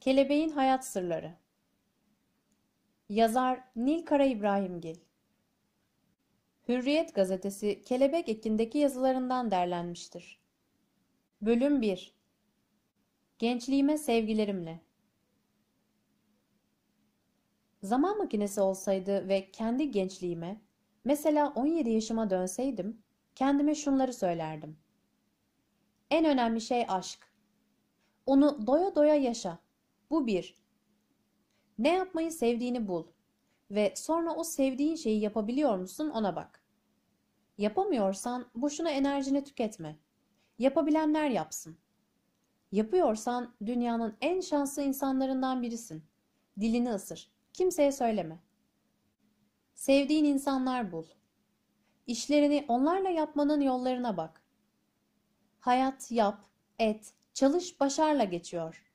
Kelebeğin hayat sırları. Yazar Nil Kara İbrahimgil. Hürriyet Gazetesi Kelebek ekindeki yazılarından derlenmiştir. Bölüm 1. Gençliğime sevgilerimle. Zaman makinesi olsaydı ve kendi gençliğime, mesela 17 yaşıma dönseydim, kendime şunları söylerdim. En önemli şey aşk. Onu doya doya yaşa. Bu bir. Ne yapmayı sevdiğini bul ve sonra o sevdiğin şeyi yapabiliyor musun ona bak. Yapamıyorsan boşuna enerjini tüketme. Yapabilenler yapsın. Yapıyorsan dünyanın en şanslı insanlarından birisin. Dilini ısır. Kimseye söyleme. Sevdiğin insanlar bul. İşlerini onlarla yapmanın yollarına bak. Hayat yap, et, çalış, başarla geçiyor.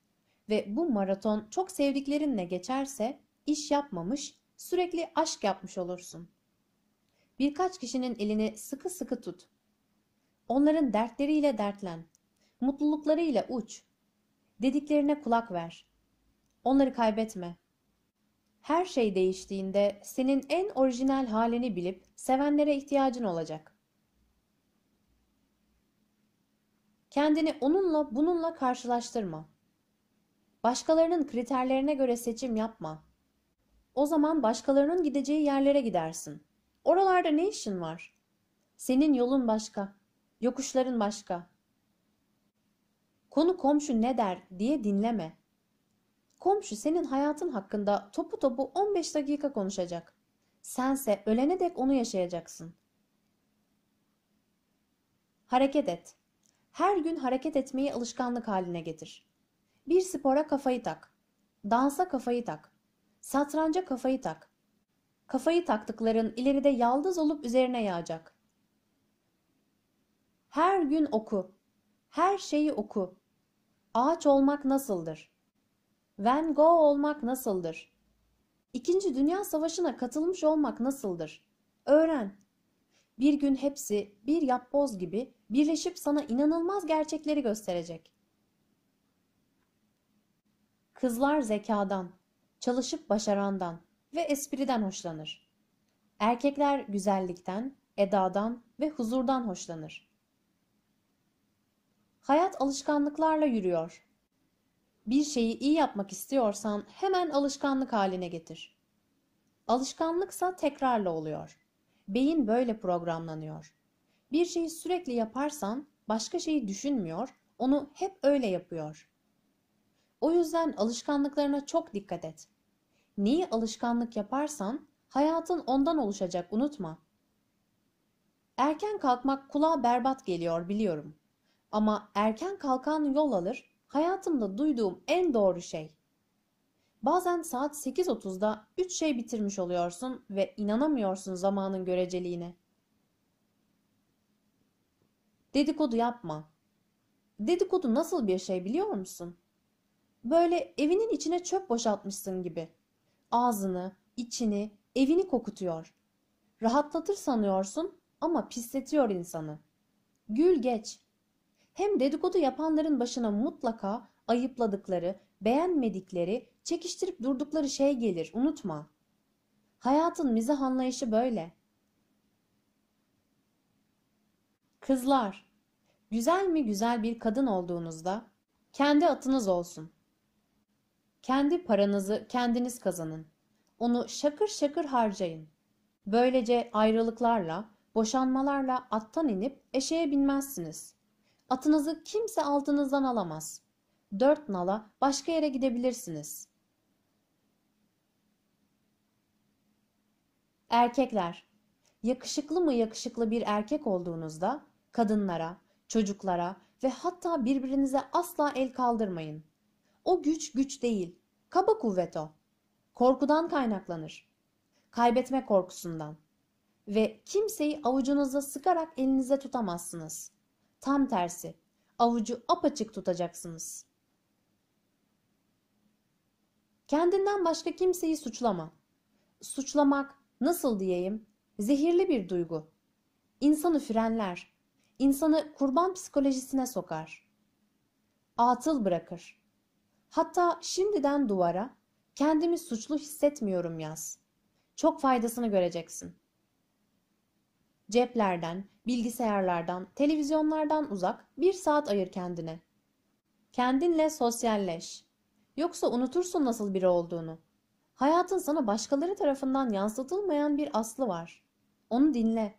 Ve bu maraton çok sevdiklerinle geçerse iş yapmamış, sürekli aşk yapmış olursun. Birkaç kişinin elini sıkı sıkı tut. Onların dertleriyle dertlen. Mutluluklarıyla uç. Dediklerine kulak ver. Onları kaybetme. Her şey değiştiğinde senin en orijinal halini bilip sevenlere ihtiyacın olacak. Kendini onunla bununla karşılaştırma. Başkalarının kriterlerine göre seçim yapma. O zaman başkalarının gideceği yerlere gidersin. Oralarda ne işin var? Senin yolun başka, yokuşların başka. Konu komşu ne der diye dinleme. Komşu senin hayatın hakkında topu topu 15 dakika konuşacak. Sense ölene dek onu yaşayacaksın. Hareket et. Her gün hareket etmeyi alışkanlık haline getir. Bir spora kafayı tak, dansa kafayı tak, satranca kafayı tak. Kafayı taktıkların ileride yaldız olup üzerine yağacak. Her gün oku, her şeyi oku. Ağaç olmak nasıldır? Van Gogh olmak nasıldır? 2. Dünya Savaşı'na katılmış olmak nasıldır? Öğren. Bir gün hepsi bir yapboz gibi birleşip sana inanılmaz gerçekleri gösterecek. Kızlar zekadan, çalışıp başarandan ve espriden hoşlanır. Erkekler güzellikten, edadan ve huzurdan hoşlanır. Hayat alışkanlıklarla yürüyor. Bir şeyi iyi yapmak istiyorsan hemen alışkanlık haline getir. Alışkanlıksa tekrarla oluyor. Beyin böyle programlanıyor. Bir şeyi sürekli yaparsan başka şeyi düşünmüyor, onu hep öyle yapıyor. O yüzden alışkanlıklarına çok dikkat et. Neyi alışkanlık yaparsan hayatın ondan oluşacak, unutma. Erken kalkmak kulağa berbat geliyor biliyorum. Ama erken kalkan yol alır, hayatımda duyduğum en doğru şey. Bazen saat 8.30'da 3 şey bitirmiş oluyorsun ve inanamıyorsun zamanın göreceliğine. Dedikodu yapma. Dedikodu nasıl bir şey biliyor musun? Böyle evinin içine çöp boşaltmışsın gibi. Ağzını, içini, evini kokutuyor. Rahatlatır sanıyorsun ama pisletiyor insanı. Gül geç. Hem dedikodu yapanların başına mutlaka ayıpladıkları, beğenmedikleri, çekiştirip durdukları şey gelir, unutma. Hayatın mizah anlayışı böyle. Kızlar, güzel mi güzel bir kadın olduğunuzda kendi atınız olsun. Kendi paranızı kendiniz kazanın. Onu şakır şakır harcayın. Böylece ayrılıklarla, boşanmalarla attan inip eşeğe binmezsiniz. Atınızı kimse altınızdan alamaz. 4 nala başka yere gidebilirsiniz. Erkekler, yakışıklı mı yakışıklı bir erkek olduğunuzda kadınlara, çocuklara ve hatta birbirinize asla el kaldırmayın. O güç değil, kaba kuvvet o. Korkudan kaynaklanır. Kaybetme korkusundan. Ve kimseyi avucunuzda sıkarak elinize tutamazsınız. Tam tersi, avucu apaçık tutacaksınız. Kendinden başka kimseyi suçlama. Suçlamak, nasıl diyeyim, zehirli bir duygu. İnsanı frenler, insanı kurban psikolojisine sokar. Atıl bırakır. Hatta şimdiden duvara "Kendimi suçlu hissetmiyorum" yaz. Çok faydasını göreceksin. Ceplerden, bilgisayarlardan, televizyonlardan uzak bir saat ayır kendine. Kendinle sosyalleş. Yoksa unutursun nasıl biri olduğunu. Hayatın sana başkaları tarafından yansıtılmayan bir aslı var. Onu dinle.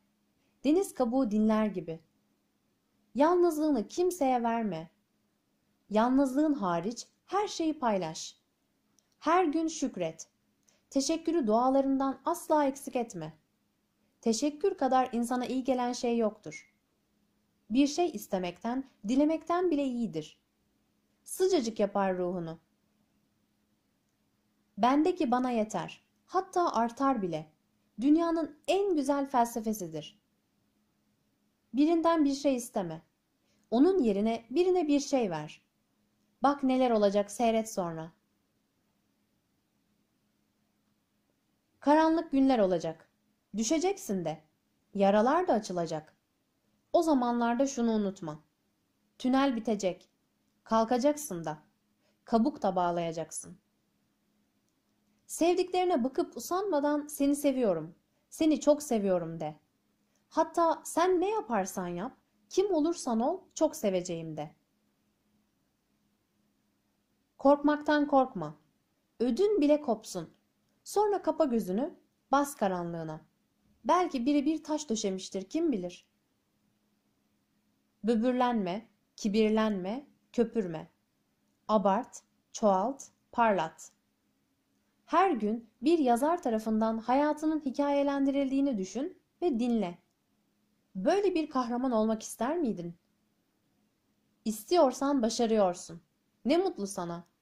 Deniz kabuğu dinler gibi. Yalnızlığını kimseye verme. Yalnızlığın hariç her şeyi paylaş. Her gün şükret. Teşekkürü dualarından asla eksik etme. Teşekkür kadar insana iyi gelen şey yoktur. Bir şey istemekten, dilemekten bile iyidir. Sıcacık yapar ruhunu. Bendeki bana yeter, hatta artar bile. Dünyanın en güzel felsefesidir. Birinden bir şey isteme. Onun yerine birine bir şey ver. Bak neler olacak, seyret sonra. Karanlık günler olacak. Düşeceksin de. Yaralar da açılacak. O zamanlarda şunu unutma. Tünel bitecek. Kalkacaksın da. Kabuk da bağlayacaksın. Sevdiklerine bakıp usanmadan seni seviyorum, seni çok seviyorum de. Hatta sen ne yaparsan yap, kim olursan ol, çok seveceğim de. Korkmaktan korkma. Ödün bile kopsun. Sonra kapa gözünü, bas karanlığına. Belki biri bir taş döşemiştir, kim bilir. Böbürlenme, kibirlenme, köpürme. Abart, çoğalt, parlat. Her gün bir yazar tarafından hayatının hikayelendirildiğini düşün ve dinle. Böyle bir kahraman olmak ister miydin? İstiyorsan başarıyorsun. Ne mutlu sana.